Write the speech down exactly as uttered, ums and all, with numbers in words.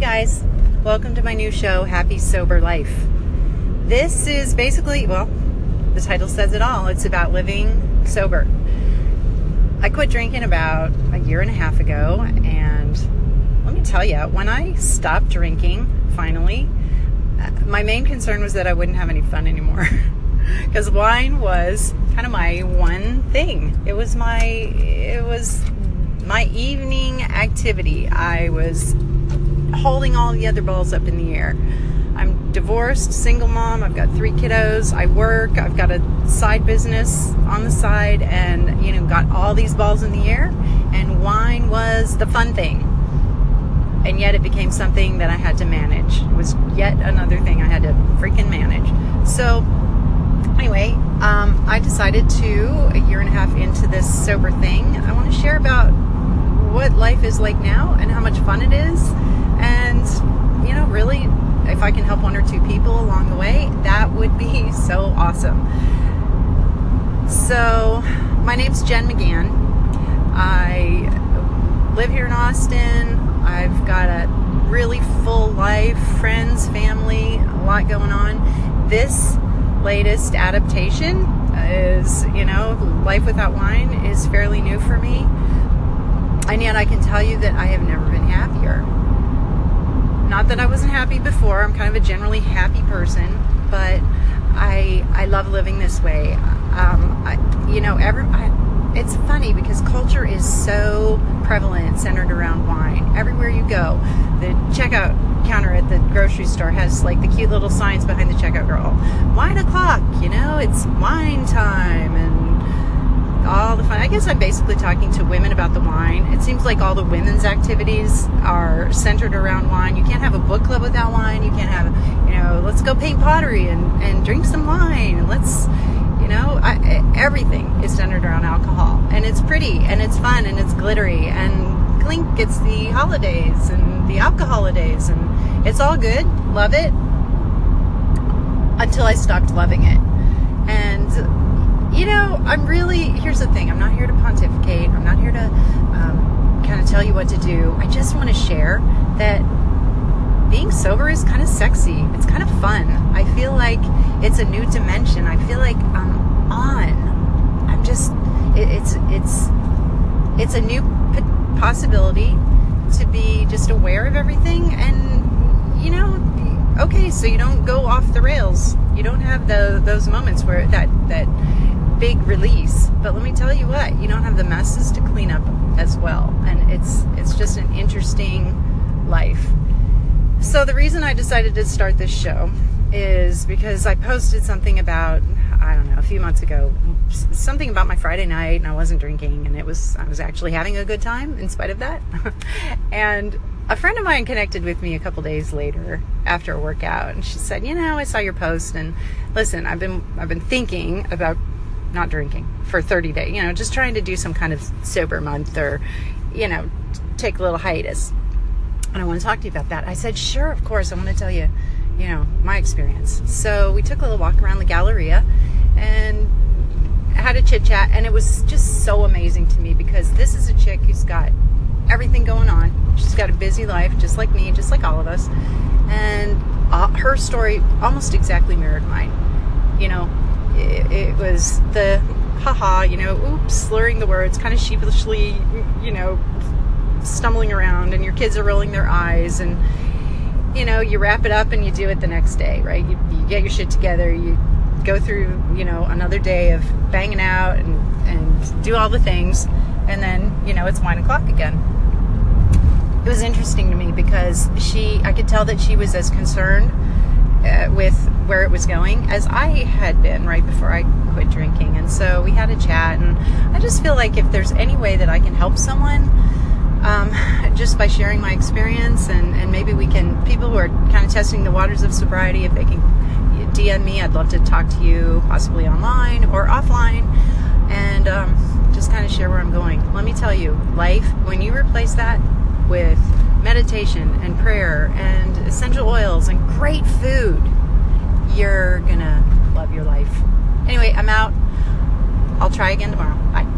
guys, welcome to my new show, Happy Sober Life. This is basically, well, the title says it all. It's about living sober. I quit drinking about a year and a half ago, and let me tell you, when I stopped drinking, finally, my main concern was that I wouldn't have any fun anymore. Because wine was kind of my one thing. It was my, it was my evening activity. I was holding all the other balls up in the air. I'm divorced, single mom. I've got three kiddos. I work. I've got a side business on the side, and you know, got all these balls in the air. And wine was the fun thing. And yet it became something that I had to manage. It was yet another thing I had to freaking manage. So anyway, um, I decided to, a year and a half into this sober thing, I want to share about what life is like now and how much fun it is. And, you know, really, if I can help one or two people along the way, that would be so awesome. So, my name's Jen McGann. I live here in Austin. I've got a really full life, friends, family, a lot going on. This latest adaptation is, you know, life without wine is fairly new for me. And yet I can tell you that I have never been happier. Not that I wasn't happy before. I'm kind of a generally happy person, but I I love living this way. Um, I, you know, every, I, it's funny because culture is so prevalent centered around wine. Everywhere you go, the checkout counter at the grocery store has like the cute little signs behind the checkout girl. Wine o'clock, you know, it's wine time and all the fun. I guess I'm basically talking to women about the wine. It seems like all the women's activities are centered around wine. You can't have a book club without wine. You can't have, you know, let's go paint pottery and, and drink some wine. And let's, you know, I, everything is centered around alcohol. And it's pretty and it's fun and it's glittery and clink, it's the holidays and the alcoholidays and it's all good. Love it. Until I stopped loving it. And, you know, I'm really, here's the thing. I'm not here to pontificate. I'm not here to um, kind of tell you what to do. I just want to share that being sober is kind of sexy. It's kind of fun. I feel like it's a new dimension. I feel like I'm on. I'm just, it, it's, it's, it's a new possibility to be just aware of everything and, you know, okay, so you don't go off the rails. You don't have the, those moments where that, that big release. But let me tell you what, you don't have the messes to clean up as well. And it's, it's just an interesting life. So the reason I decided to start this show is because I posted something about, I don't know, a few months ago, something about my Friday night, and I wasn't drinking, and it was, I was actually having a good time in spite of that. And a friend of mine connected with me a couple days later after a workout, and she said, you know, I saw your post, and listen, I've been, I've been thinking about not drinking for thirty days, you know, just trying to do some kind of sober month or, you know, take a little hiatus. And I want to talk to you about that. I said, sure, of course. I want to tell you, you know, my experience. So we took a little walk around the Galleria and had a chit chat, and it was just so amazing to me because this is a chick who's got everything going on. She's got a busy life, just like me, just like all of us. And uh, her story almost exactly mirrored mine. You know, it, it was the haha, you know, oops, slurring the words, kind of sheepishly, you know, stumbling around, and your kids are rolling their eyes, and you know, you wrap it up and you do it the next day, right? You, you get your shit together, you go through, you know, another day of banging out and, and do all the things, and then, you know, it's wine o'clock again. It was interesting to me because she, I could tell that she was as concerned uh, with where it was going as I had been right before I quit drinking. And so we had a chat, and I just feel like if there's any way that I can help someone, Um, just by sharing my experience, and, and maybe we can, people who are kind of testing the waters of sobriety, if they can D M me, I'd love to talk to you, possibly online or offline, and um, just kind of share where I'm going. Let me tell you, life, when you replace that with meditation and prayer and essential oils and great food, you're gonna love your life. Anyway, I'm out. I'll try again tomorrow. Bye.